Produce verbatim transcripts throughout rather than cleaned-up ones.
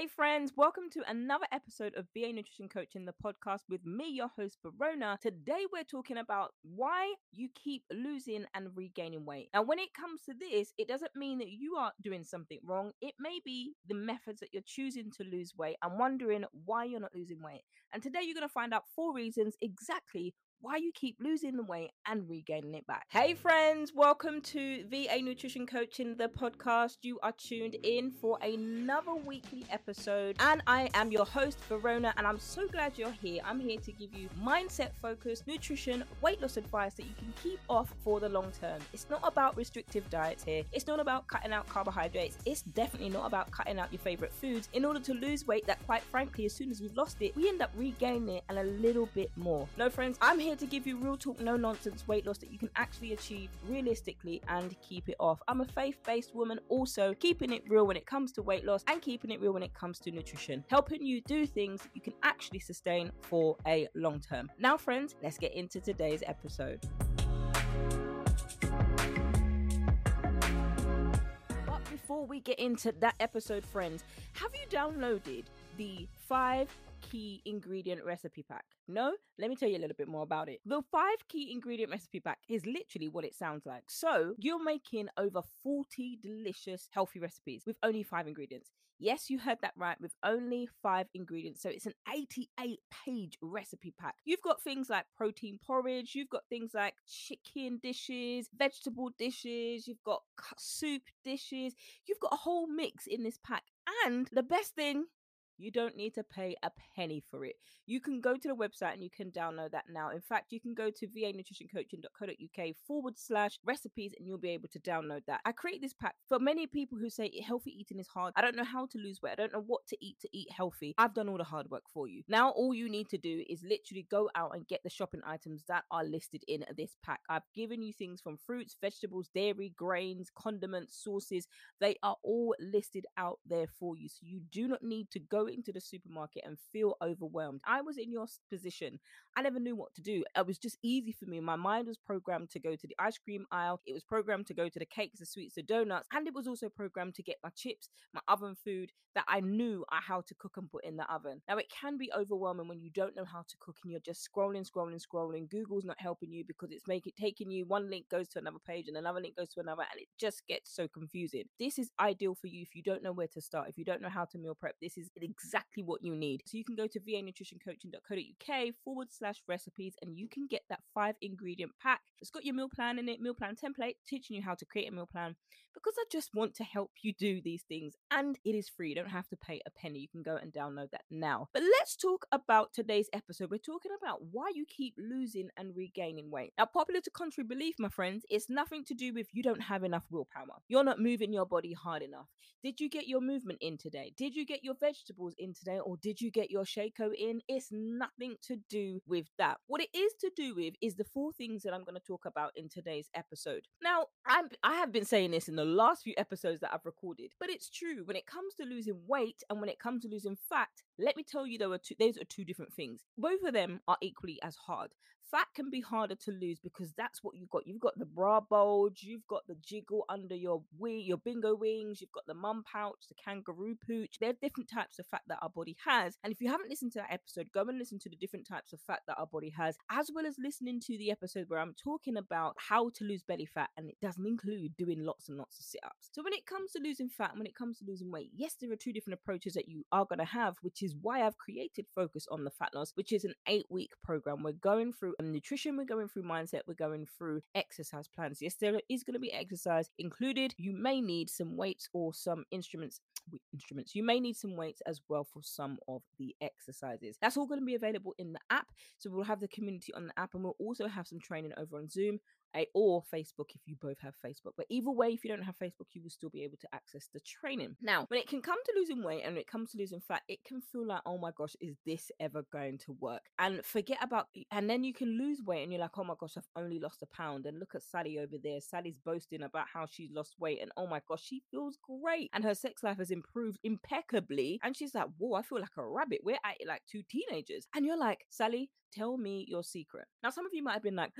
Hey friends, welcome to another episode of B A Nutrition Coaching, the podcast with me, your host, Verona. Today we're talking about why you keep losing and regaining weight. Now, when it comes to this, it doesn't mean that you are doing something wrong. It may be the methods that you're choosing to lose weight and wondering why you're not losing weight. And today you're going to find out four reasons exactly why you keep losing the weight and regaining it back. Hey friends, welcome to V A Nutrition Coaching, the podcast. You are tuned in for another weekly episode and I am your host, Verona, and I'm so glad you're here. I'm here to give you mindset-focused nutrition, weight loss advice that you can keep off for the long term. It's not about restrictive diets here. It's not about cutting out carbohydrates. It's definitely not about cutting out your favorite foods in order to lose weight that, quite frankly, as soon as we've lost it, we end up regaining it and a little bit more. No friends, I'm here Here to give you real talk, no nonsense weight loss that you can actually achieve realistically and keep it off. I'm a faith-based woman, also keeping it real when it comes to weight loss and keeping it real when it comes to nutrition, helping you do things that you can actually sustain for a long term. Now friends, let's get into today's episode. But before we get into that episode, friends, have you downloaded the five key ingredient recipe pack? No? Let me tell you a little bit more about it. The five key ingredient recipe pack is literally what it sounds like. So you're making over forty delicious, healthy recipes with only five ingredients. Yes, you heard that right, with only five ingredients. So it's an eighty-eight page recipe pack. You've got things like protein porridge, you've got things like chicken dishes, vegetable dishes, you've got soup dishes, you've got a whole mix in this pack. And the best thing, you don't need to pay a penny for it. You can go to the website and you can download that now. In fact, you can go to vanutritioncoaching.co.uk forward slash recipes and you'll be able to download that. I create this pack for many people who say healthy eating is hard. I don't know how to lose weight. I don't know what to eat to eat healthy. I've done all the hard work for you. Now, all you need to do is literally go out and get the shopping items that are listed in this pack. I've given you things from fruits, vegetables, dairy, grains, condiments, sauces. They are all listed out there for you. So you do not need to go into the supermarket and feel overwhelmed. I was in your position. I never knew what to do. It was just easy for me. My mind was programmed to go to the ice cream aisle. It was programmed to go to the cakes, the sweets, the donuts, and it was also programmed to get my chips, my oven food that I knew how to cook and put in the oven. Now, it can be overwhelming when you don't know how to cook and you're just scrolling, scrolling, scrolling. Google's not helping you because it's making taking you one link goes to another page and another link goes to another, and it just gets so confusing. This is ideal for you if you don't know where to start, if you don't know how to meal prep. This is exactly what you need. So you can go to vanutritioncoaching.co.uk forward slash recipes and you can get that five ingredient pack. It's got your meal plan in it, meal plan template, teaching you how to create a meal plan, because I just want to help you do these things, and it is free. You don't have to pay a penny. You can go and download that now. But let's talk about today's episode. We're talking about why you keep losing and regaining weight. Now, popular to contrary belief, my friends, it's nothing to do with you don't have enough willpower. You're not moving your body hard enough. Did you get your movement in today? Did you get your vegetables in today, or did you get your shako in? It's nothing to do with that. What it is to do with is the four things that I'm going to talk about in today's episode. Now, I'm, I have been saying this in the last few episodes that I've recorded, but it's true. When it comes to losing weight and when it comes to losing fat, let me tell you, there are two, those are two different things. Both of them are equally as hard. Fat can be harder to lose because that's what you've got. You've got the bra bulge, you've got the jiggle under your wing, your bingo wings, you've got the mum pouch, the kangaroo pooch. They're different types of fat that our body has. And if you haven't listened to that episode, go and listen to the different types of fat that our body has, as well as listening to the episode where I'm talking about how to lose belly fat, and it doesn't include doing lots and lots of sit-ups. So when it comes to losing fat and when it comes to losing weight, yes, there are two different approaches that you are going to have, which is why I've created Focus on the Fat Loss, which is an eight-week program. We're going through nutrition, we're going through mindset, we're going through exercise plans. Yes, there is going to be exercise included. You may need some weights or some instruments, instruments. You may need some weights as well for some of the exercises. That's all going to be available in the app. So we'll have the community on the app, and we'll also have some training over on Zoom or Facebook if you both have Facebook. But either way, if you don't have Facebook, you will still be able to access the training. Now, when it can come to losing weight and when it comes to losing fat, it can feel like, oh my gosh, is this ever going to work? And forget about, and then you can lose weight and you're like, oh my gosh, I've only lost a pound. And look at Sally over there. Sally's boasting about how she's lost weight and oh my gosh, she feels great. And her sex life has improved impeccably. And she's like, whoa, I feel like a rabbit. We're at it like two teenagers. And you're like, Sally, tell me your secret. Now, some of you might have been like,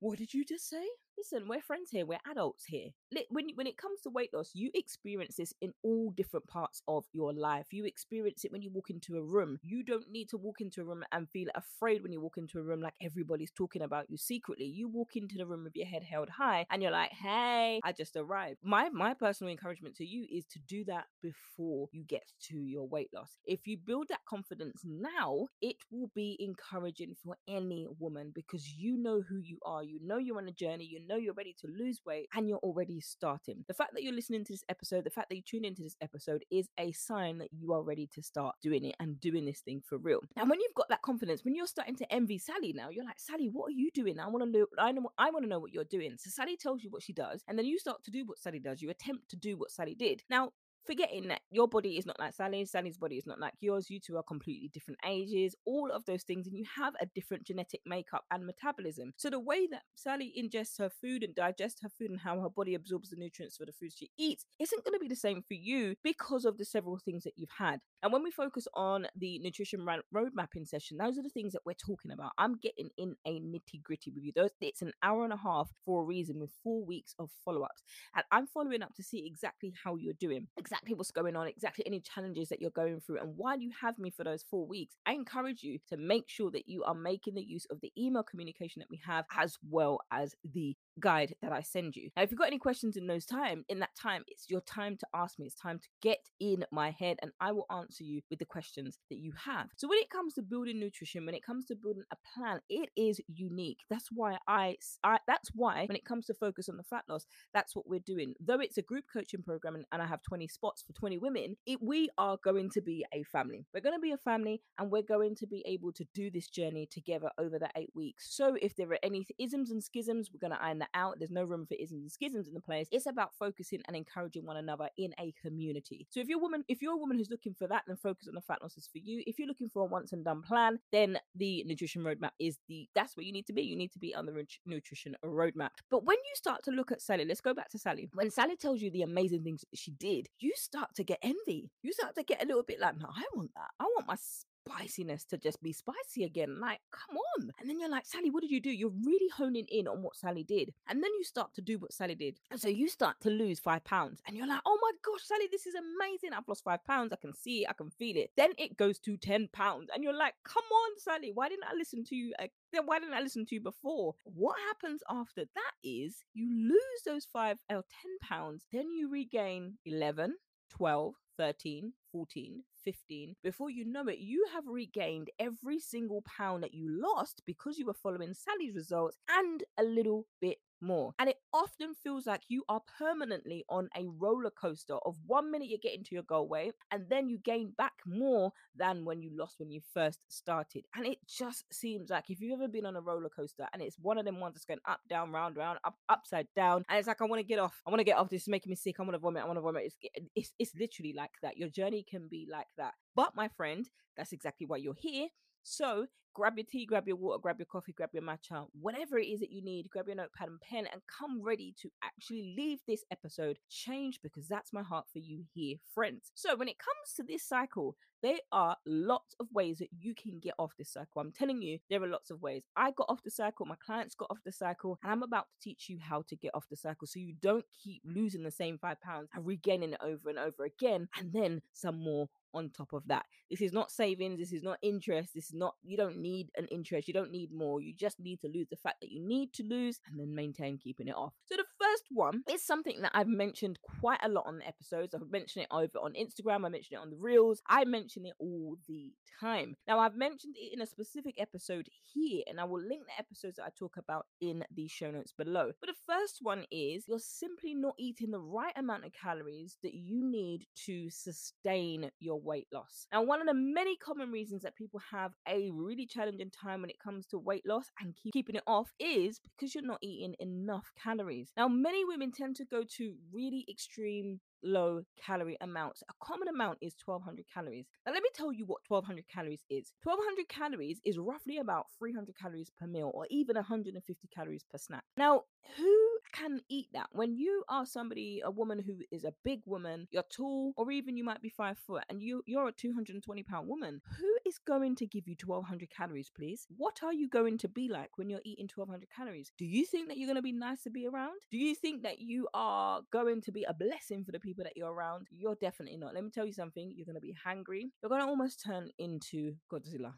what did you just say? listen, we're friends here, we're adults here. When, when it comes to weight loss, you experience this in all different parts of your life. You experience it when you walk into a room. You don't need to walk into a room and feel afraid when you walk into a room like everybody's talking about you secretly. You walk into the room with your head held high and you're like, hey, I just arrived. My, my personal encouragement to you is to do that before you get to your weight loss. If you build that confidence now, it will be encouraging for any woman because you know who you are. You know you're on a journey. You know you're ready to lose weight and you're already starting. The fact that you're listening to this episode, the fact that you tune into this episode is a sign that you are ready to start doing it and doing this thing for real. And when you've got that confidence, when you're starting to envy Sally now, you're like, Sally, what are you doing? I want to know, I know, I want to know what you're doing. So Sally tells you what she does, and then you start to do what Sally does. You attempt to do what Sally did. Now, forgetting that your body is not like Sally's, Sally's body is not like yours, you two are completely different ages, all of those things, and you have a different genetic makeup and metabolism. So the way that Sally ingests her food and digests her food and how her body absorbs the nutrients for the food she eats isn't going to be the same for you because of the several things that you've had. And when we focus on the nutrition road mapping session, those are the things that we're talking about. I'm getting in a nitty gritty with you. Those, it's an hour and a half for a reason with four weeks of follow-ups. And I'm following up to see exactly how you're doing, exactly Exactly what's going on, exactly any challenges that you're going through. And while you have me for those four weeks, I encourage you to make sure that you are making the use of the email communication that we have, as well as the guide that I send you. Now, if you've got any questions in those time, in that time, it's your time to ask me. It's time to get in my head and I will answer you with the questions that you have. So when it comes to building nutrition, when it comes to building a plan, it is unique. That's why I, I that's why when it comes to Focus on the Fat Loss, that's what we're doing. Though it's a group coaching program and, and I have twenty spots for twenty women, it, we are going to be a family. We're going to be a family and we're going to be able to do this journey together over the eight weeks. So if there are any isms and schisms, we're going to iron that out. There's no room for isms and schisms in the place. It's about focusing and encouraging one another in a community. So if you're a woman, if you're a woman who's looking for that, then Focus on the Fat Loss is for you. If you're looking for a once and done plan, then the nutrition roadmap is the, that's where you need to be. You need to be on the nutrition roadmap. But when you start to look at Sally, let's go back to Sally. When Sally tells you the amazing things that she did, you start to get envy. You start to get a little bit like, no, I want that. I want my spiciness to just be spicy again. Like, come on. And then you're like, Sally, what did you do? You're really honing in on what Sally did. And then you start to do what Sally did. And so you start to lose five pounds. And you're like, oh my gosh, Sally, this is amazing. I've lost five pounds. I can see it. I can feel it. Then it goes to ten pounds. And you're like, come on, Sally, why didn't I listen to you again? Then why didn't I listen to you before? What happens after that is you lose those five or ten pounds. Then you regain eleven, twelve, thirteen, fourteen, fifteen. Before you know it, you have regained every single pound that you lost because you were following Sally's results and a little bit more. And it often feels like you are permanently on a roller coaster of one minute you're getting to your goal weight and then you gain back more than when you lost when you first started. And it just seems like if you've ever been on a roller coaster and it's one of them ones that's going up, down, round, round, up, upside down, and it's like, I want to get off. I want to get off. This is making me sick. I want to vomit. I want to vomit. It's, it's, it's literally like that. Your journey can be like that. But my friend, that's exactly why you're here. So grab your tea, grab your water, grab your coffee, grab your matcha, whatever it is that you need, grab your notepad and pen and come ready to actually leave this episode changed, because that's my heart for you here, friends. So when it comes to this cycle, there are lots of ways that you can get off this cycle. I'm telling you, there are lots of ways. I got off the cycle, my clients got off the cycle, and I'm about to teach you how to get off the cycle so you don't keep losing the same five pounds and regaining it over and over again, and then some more on top of that. This is not savings. This is not interest. This is not, you don't need an interest. You don't need more. You just need to lose the fat that you need to lose and then maintain keeping it off. So the first one is something that I've mentioned quite a lot on the episodes. I've mentioned it over on Instagram. I mentioned it on the reels. I mention it all the time. Now, I've mentioned it in a specific episode here, and I will link the episodes that I talk about in the show notes below. But the first one is you're simply not eating the right amount of calories that you need to sustain your weight loss. Now, one of the many common reasons that people have a really challenging time when it comes to weight loss and keep keeping it off is because you're not eating enough calories. Now, many women tend to go to really extreme low calorie amounts. A common amount is twelve hundred calories. Now, let me tell you what twelve hundred calories is. twelve hundred calories is roughly about three hundred calories per meal, or even one hundred fifty calories per snack. Now, who can eat that? When you are somebody, a woman who is a big woman, you're tall, or even you might be five foot and you, you're a two hundred twenty pound woman, who is going to give you twelve hundred calories, please? What are you going to be like when you're eating twelve hundred calories? Do you think that you're going to be nice to be around? Do you think that you are going to be a blessing for the people that you're around? You're definitely not. Let me tell you something. You're going to be hangry. You're going to almost turn into Godzilla.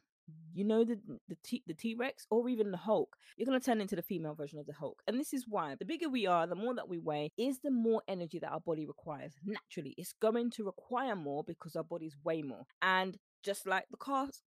You know, the the T, the T-Rex, or even the Hulk. You're going to turn into the female version of the Hulk. And this is why the bigger we are, the more that we weigh is the more energy that our body requires. Naturally, it's going to require more because our bodies weigh more. And just like the cars,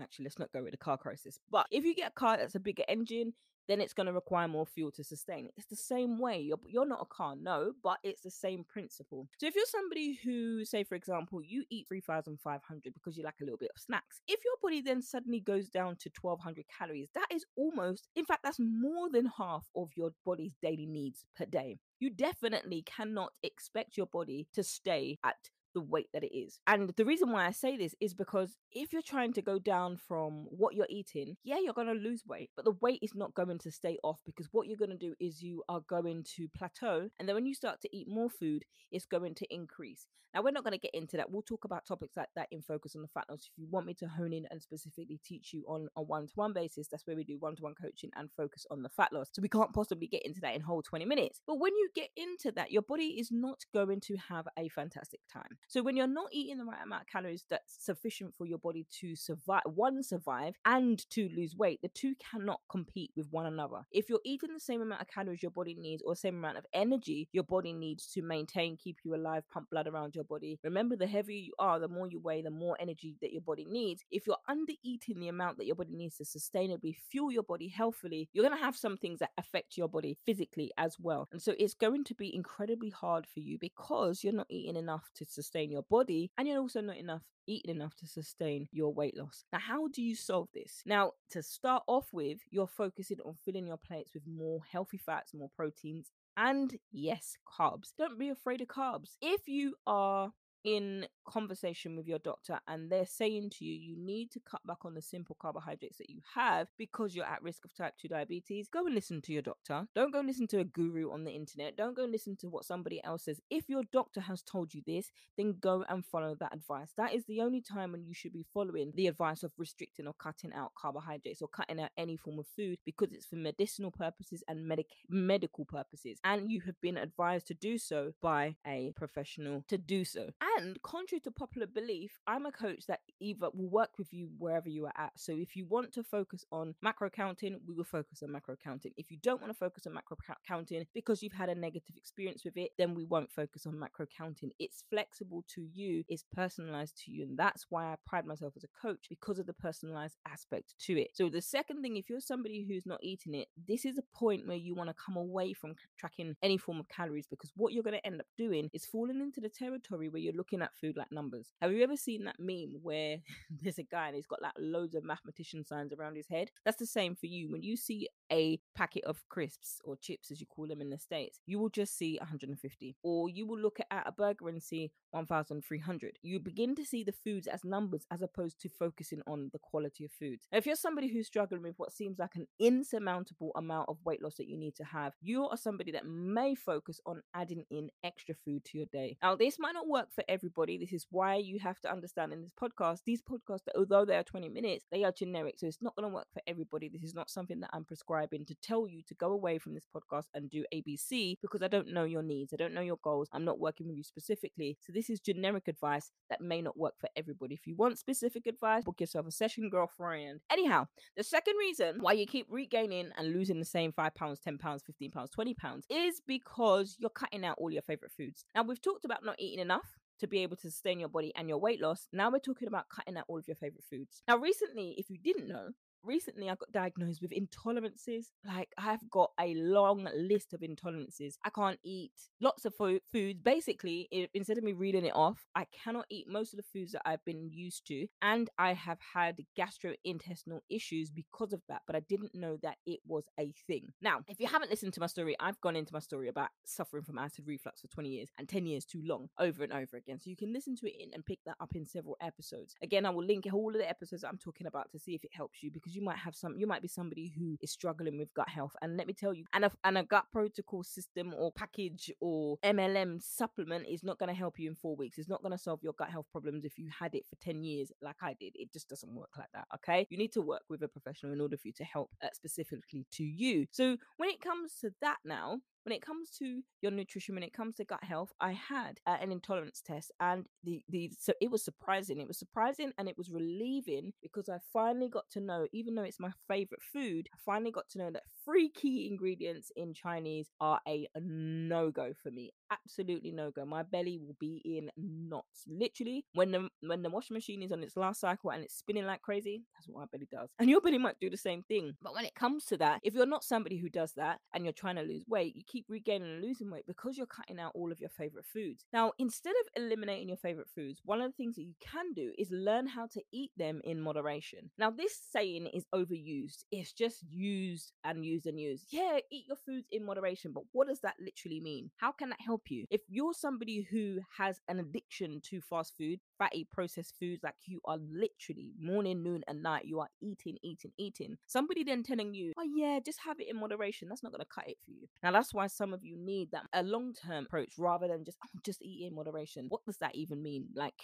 actually, let's not go with the car crisis. But if you get a car that's a bigger engine, then it's going to require more fuel to sustain. It's the same way. You're, you're not a car, no, but it's the same principle. So if you're somebody who, say, for example, you eat three thousand five hundred because you like a little bit of snacks, if your body then suddenly goes down to twelve hundred calories, that is almost, in fact, that's more than half of your body's daily needs per day. You definitely cannot expect your body to stay at the weight that it is. And the reason why I say this is because if you're trying to go down from what you're eating, yeah, you're going to lose weight, but the weight is not going to stay off, because what you're going to do is you are going to plateau. And then when you start to eat more food, it's going to increase. Now, we're not going to get into that. We'll talk about topics like that in Focus on the Fat Loss. If you want me to hone in and specifically teach you on a one-to-one basis, that's where we do one-to-one coaching and Focus on the Fat Loss. So we can't possibly get into that in whole twenty minutes. But when you get into that, your body is not going to have a fantastic time. So when you're not eating the right amount of calories that's sufficient for your body to survive, one, survive, and to lose weight, the two cannot compete with one another. If you're eating the same amount of calories your body needs, or same amount of energy your body needs to maintain, keep you alive, pump blood around your body. Remember, the heavier you are, the more you weigh, the more energy that your body needs. If you're under eating the amount that your body needs to sustainably fuel your body healthily, you're going to have some things that affect your body physically as well. And so it's going to be incredibly hard for you because you're not eating enough to sustain sustain your body, and you're also not enough eating enough to sustain your weight loss. Now, how do you solve this? Now, to start off with, you're focusing on filling your plates with more healthy fats, more proteins, and yes, carbs. Don't be afraid of carbs. If you are in conversation with your doctor and they're saying to you, you need to cut back on the simple carbohydrates that you have because you're at risk of type two diabetes, go and listen to your doctor. Don't go listen to a guru on the internet. Don't go listen to what somebody else says. If your doctor has told you this, then go and follow that advice. That is the only time when you should be following the advice of restricting or cutting out carbohydrates or cutting out any form of food, because it's for medicinal purposes and medic medical purposes. And you have been advised to do so by a professional to do so. And contrary to popular belief, I'm a coach that either will work with you wherever you are at. So if you want to focus on macro counting, we will focus on macro counting. If you don't want to focus on macro counting because you've had a negative experience with it, then we won't focus on macro counting. It's flexible to you. It's personalized to you. And that's why I pride myself as a coach, because of the personalized aspect to it. So the second thing, if you're somebody who's not eating it, this is a point where you want to come away from tracking any form of calories, because what you're going to end up doing is falling into the territory where you're looking at food like numbers. Have you ever seen that meme where there's a guy and he's got like loads of mathematician signs around his head? That's the same for you. When you see a packet of crisps or chips, as you call them in the States, you will just see one hundred fifty, or you will look at a burger and see one thousand three hundred. You begin to see the foods as numbers as opposed to focusing on the quality of foods. Now, if you're somebody who's struggling with what seems like an insurmountable amount of weight loss that you need to have, you are somebody that may focus on adding in extra food to your day. Now, this might not work for everybody. This is why you have to understand in this podcast, these podcasts, although they are twenty minutes, they are generic. So it's not going to work for everybody. This is not something that I'm prescribing to tell you to go away from this podcast and do A B C, because I don't know your needs. I don't know your goals. I'm not working with you specifically. So this is generic advice that may not work for everybody. If you want specific advice, book yourself a session, girlfriend. Anyhow, the second reason why you keep regaining and losing the same five pounds, ten pounds, fifteen pounds, twenty pounds is because you're cutting out all your favorite foods. Now, we've talked about not eating enough to be able to sustain your body and your weight loss. Now we're talking about cutting out all of your favorite foods. Now, recently, if you didn't know, Recently, I got diagnosed with intolerances. Like, I've got a long list of intolerances. I can't eat lots of fo- foods. Basically, it, instead of me reading it off, I cannot eat most of the foods that I've been used to. And I have had gastrointestinal issues because of that. But I didn't know that it was a thing. Now, if you haven't listened to my story, I've gone into my story about suffering from acid reflux for twenty years and ten years too long over and over again. So you can listen to it in and pick that up in several episodes. Again, I will link all of the episodes I'm talking about to see if it helps you, because you might have some, you might be somebody who is struggling with gut health. And let me tell you, and a, and a gut protocol system or package or M L M supplement is not going to help you in four weeks. It's not going to solve your gut health problems if you had it for ten years like I did. It just doesn't work like that, okay? You need to work with a professional in order for you to help uh, specifically to you. So when it comes to that now, when it comes to your nutrition, when it comes to gut health, I had uh, an intolerance test, and the the so it was surprising. It was surprising and it was relieving, because I finally got to know, even though it's my favorite food, I finally got to know that three key ingredients in Chinese are a no-go for me. Absolutely no-go. My belly will be in knots. Literally, when the when the washing machine is on its last cycle and it's spinning like crazy, that's what my belly does. And your belly might do the same thing. But when it comes to that, if you're not somebody who does that and you're trying to lose weight, you keep regaining and losing weight because you're cutting out all of your favorite foods. Now, instead of eliminating your favorite foods, one of the things that you can do is learn how to eat them in moderation. Now, this saying is overused. It's just used and used and used. Yeah, eat your foods in moderation, but what does that literally mean? How can that help you? If you're somebody who has an addiction to fast food, fatty processed foods, like you are literally morning, noon, and night, you are eating, eating, eating. Somebody then telling you, oh yeah, just have it in moderation, that's not going to cut it for you. Now, that's why some of you need that a long-term approach rather than just, oh, just eat in moderation. What does that even mean? Like,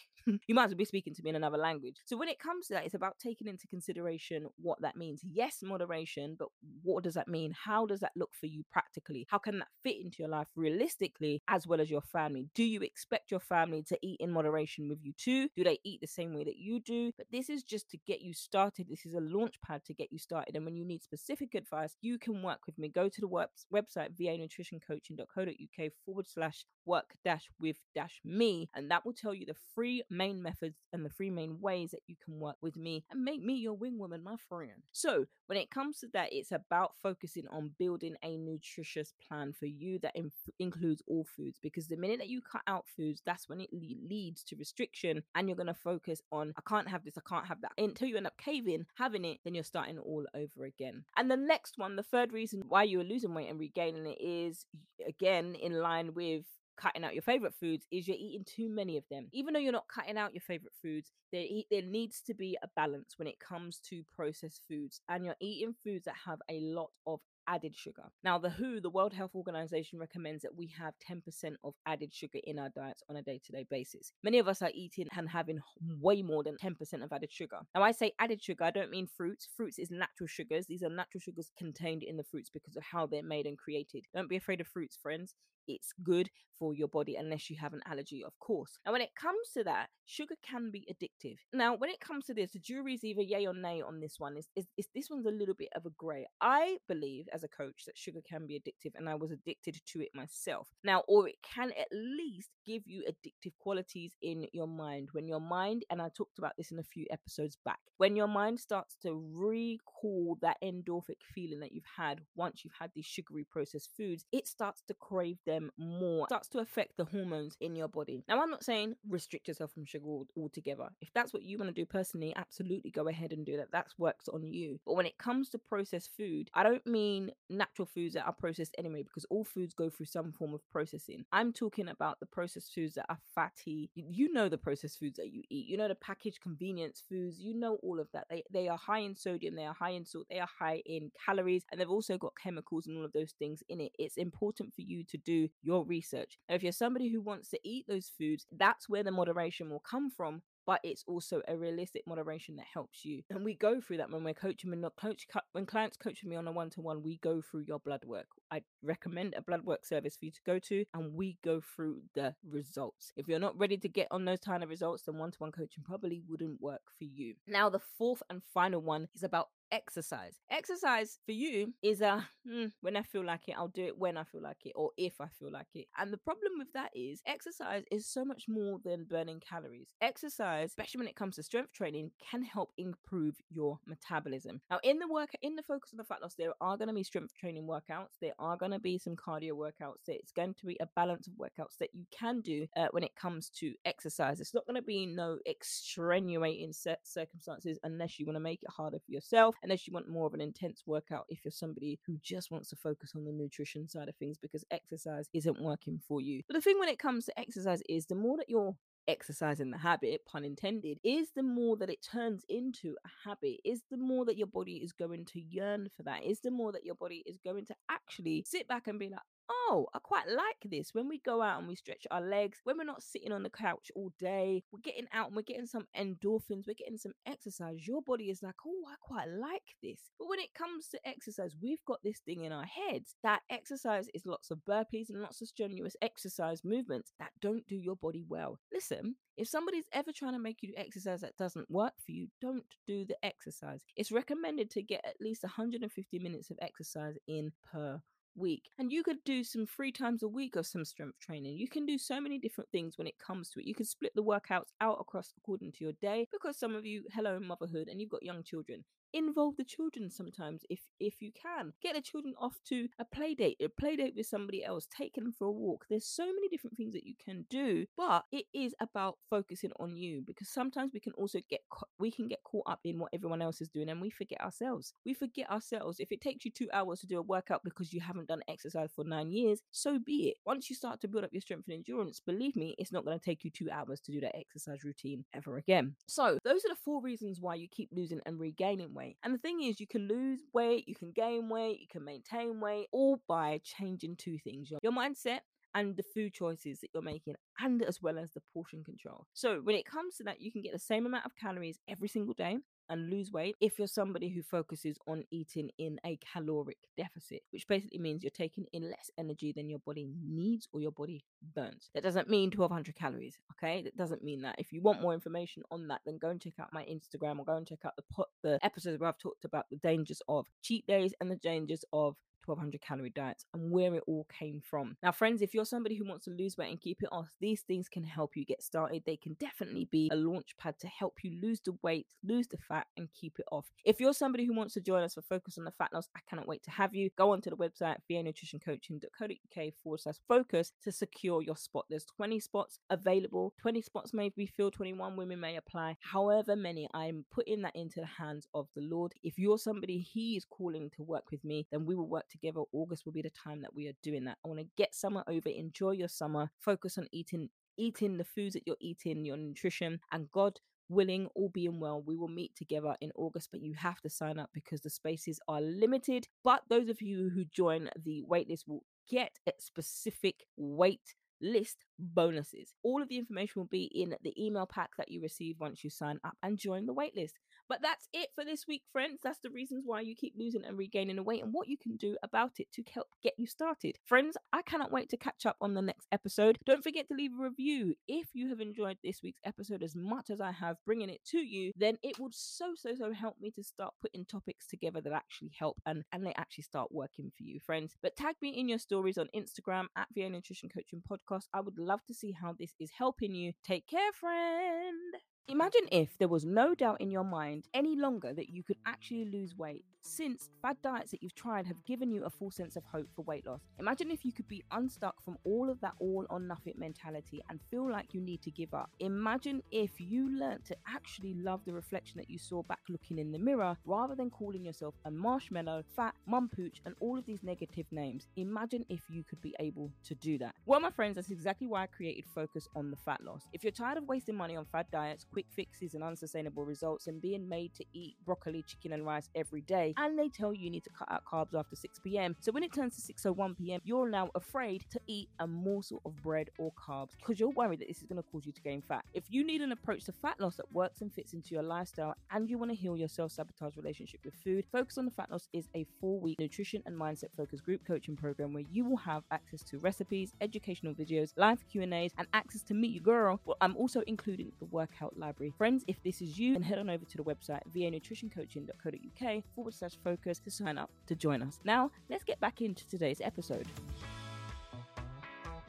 you might as well be speaking to me in another language. So when it comes to that, it's about taking into consideration what that means. Yes, moderation, but what does that mean? How does that look for you practically? How can that fit into your life realistically, as well as your family? Do you expect your family to eat in moderation with you too? Do they eat the same way that you do? But this is just to get you started. This is a launch pad to get you started. And when you need specific advice, you can work with me. Go to the works website, V A nutrition coaching dot co dot U K forward slash work dash with dash me, and that will tell you the three main methods and the three main ways that you can work with me and make me your wing woman, my friend. So when it comes to that, it's about focusing on building a nutritious plan for you that inf- includes all foods, because the minute that you cut out foods, that's when it le- leads to restriction, and you're going to focus on, I can't have this, I can't have that, until you end up caving having it. Then you're starting all over again. And the next one, the third reason why you are losing weight and regaining it is, again, in line with cutting out your favorite foods, is you're eating too many of them. Even though you're not cutting out your favorite foods, there, there needs to be a balance when it comes to processed foods, and you're eating foods that have a lot of added sugar. Now, the W H O, the World Health Organization, recommends that we have ten percent of added sugar in our diets on a day-to-day basis. Many of us are eating and having way more than ten percent of added sugar. Now, I say added sugar, I don't mean fruits. Fruits is natural sugars. These are natural sugars contained in the fruits because of how they're made and created. Don't be afraid of fruits, friends. It's good for your body, unless you have an allergy, of course. And when it comes to that, sugar can be addictive. Now, when it comes to this, the jury's either yay or nay on this one. Is is this one's a little bit of a grey. I believe as a coach that sugar can be addictive, and I was addicted to it myself. Now, or it can at least give you addictive qualities in your mind. When your mind, and I talked about this in a few episodes back, when your mind starts to recall that endorphic feeling that you've had once you've had these sugary processed foods, it starts to crave them more. It starts to affect the hormones in your body. Now, I'm not saying restrict yourself from sugar altogether. If that's what you want to do personally, absolutely go ahead and do that. That works on you. But when it comes to processed food, I don't mean natural foods that are processed anyway, because all foods go through some form of processing. I'm talking about the processed foods that are fatty. You know the processed foods that you eat. You know the packaged convenience foods. You know all of that. They, they are high in sodium. They are high in salt. They are high in calories. And they've also got chemicals and all of those things in it. It's important for you to do your research. And if you're somebody who wants to eat those foods, that's where the moderation will come from. But it's also a realistic moderation that helps you. And we go through that when we're coaching. When, not coach, when clients coach with me on a one-to-one, we go through your blood work. I recommend a blood work service for you to go to, and we go through the results. If you're not ready to get on those kind of results, then one-to-one coaching probably wouldn't work for you. Now, the fourth and final one is about exercise. Exercise for you is a, mm, when I feel like it, I'll do it when I feel like it or if I feel like it. And the problem with that is exercise is so much more than burning calories. Exercise, especially when it comes to strength training, can help improve your metabolism. Now, in the work, in the Focus on the Fat Loss, there are going to be strength training workouts. There are going to be some cardio workouts. It's going to be a balance of workouts that you can do uh, when it comes to exercise. It's not going to be no extenuating set circumstances unless you want to make it harder for yourself, unless you want more of an intense workout if you're somebody who just wants to focus on the nutrition side of things because exercise isn't working for you. But the thing when it comes to exercise is the more that you're exercising the habit, pun intended, is the more that it turns into a habit, is the more that your body is going to yearn for that, is the more that your body is going to actually sit back and be like, oh, I quite like this. When we go out and we stretch our legs, when we're not sitting on the couch all day, we're getting out and we're getting some endorphins, we're getting some exercise. Your body is like, oh, I quite like this. But when it comes to exercise, we've got this thing in our heads that exercise is lots of burpees and lots of strenuous exercise movements that don't do your body well. Listen, if somebody's ever trying to make you do exercise that doesn't work for you, don't do the exercise. It's recommended to get at least one hundred fifty minutes of exercise in per week. And you could do some three times a week of some strength training. You can do so many different things when it comes to it. You can split the workouts out across according to your day because some of you, hello motherhood, and you've got young children. Involve the children sometimes if if you can. Get the children off to a play date, a play date with somebody else, take them for a walk. There's so many different things that you can do, but it is about focusing on you because sometimes we can also get, we can get caught up in what everyone else is doing and we forget ourselves. We forget ourselves. If it takes you two hours to do a workout because you haven't done exercise for nine years, so be it. Once you start to build up your strength and endurance, believe me, it's not going to take you two hours to do that exercise routine ever again. So those are the four reasons why you keep losing and regaining weight. And the thing is, you can lose weight, you can gain weight, you can maintain weight, all by changing two things: your mindset and the food choices that you're making, and as well as the portion control. So when it comes to that, you can get the same amount of calories every single day and lose weight if you're somebody who focuses on eating in a caloric deficit, which basically means you're taking in less energy than your body needs or your body burns. That doesn't mean twelve hundred calories, okay? That doesn't mean that. If you want more information on that, then go and check out my Instagram or go and check out the, po- the episodes where I've talked about the dangers of cheat days and the dangers of twelve hundred calorie diets and where it all came from. Now, friends, if you're somebody who wants to lose weight and keep it off, these things can help you get started. They can definitely be a launch pad to help you lose the weight, lose the fat, and keep it off. If you're somebody who wants to join us for Focus on the Fat Loss, I cannot wait to have you. Go onto the website, vanutritioncoaching.co.uk forward slash focus to secure your spot. There's twenty spots available. twenty spots may be filled, twenty-one women may apply. However many, I'm putting that into the hands of the Lord. If you're somebody He is calling to work with me, then we will work together. August will be the time that we are doing that. I want to get summer over, enjoy your summer, focus on eating, eating the foods that you're eating, your nutrition, and God willing, all being well, we will meet together in August, but you have to sign up because the spaces are limited. But those of you who join the waitlist will get a specific wait list bonuses. All of the information will be in the email pack that you receive once you sign up and join the waitlist. But that's it for this week, friends. That's the reasons why you keep losing and regaining the weight and what you can do about it to help get you started. Friends, I cannot wait to catch up on the next episode. Don't forget to leave a review. If you have enjoyed this week's episode as much as I have bringing it to you, then it would so, so, so help me to start putting topics together that actually help and, and they actually start working for you, friends. But tag me in your stories on Instagram at V A Nutrition Coaching Podcast. I would love to see how this is helping you. Take care, friend. Imagine if there was no doubt in your mind any longer that you could actually lose weight, since bad diets that you've tried have given you a false sense of hope for weight loss. Imagine if you could be unstuck from all of that all or nothing mentality and feel like you need to give up. Imagine if you learned to actually love the reflection that you saw back looking in the mirror rather than calling yourself a marshmallow, fat, mum pooch, and all of these negative names. Imagine if you could be able to do that. Well, my friends, that's exactly why I created Focus on the Fat Loss. If you're tired of wasting money on fad diets, quick fixes and unsustainable results, and being made to eat broccoli, chicken and rice every day, and they tell you you need to cut out carbs after six p.m. so when it turns to six oh one p.m. you're now afraid to eat a morsel of bread or carbs because you're worried that this is going to cause you to gain fat. If you need an approach to fat loss that works and fits into your lifestyle, and you want to heal your self-sabotage relationship with food, Focus on the Fat Loss is a four-week nutrition and mindset focused group coaching program where you will have access to recipes, educational videos, live Q and A's, and access to meet your girl. Well, I'm also including the workout library. Friends, if this is you, then head on over to the website vanutritioncoaching.co.uk forward slash focus to sign up to join us. Now, let's get back into today's episode.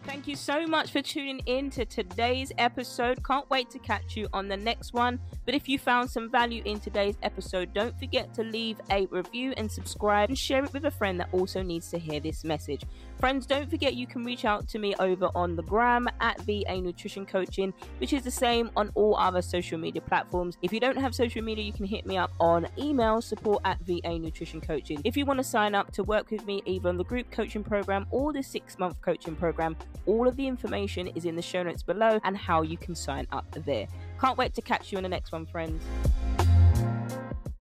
Thank you so much for tuning in to today's episode. Can't wait to catch you on the next one. But if you found some value in today's episode, don't forget to leave a review and subscribe and share it with a friend that also needs to hear this message. Friends, don't forget you can reach out to me over on the gram at V A Nutrition Coaching, which is the same on all other social media platforms. If you don't have social media, you can hit me up on email, support at V A Nutrition Coaching. If you want to sign up to work with me, either on the group coaching program or the six-month coaching program, all of the information is in the show notes below and how you can sign up there. Can't wait to catch you in the next one, friends.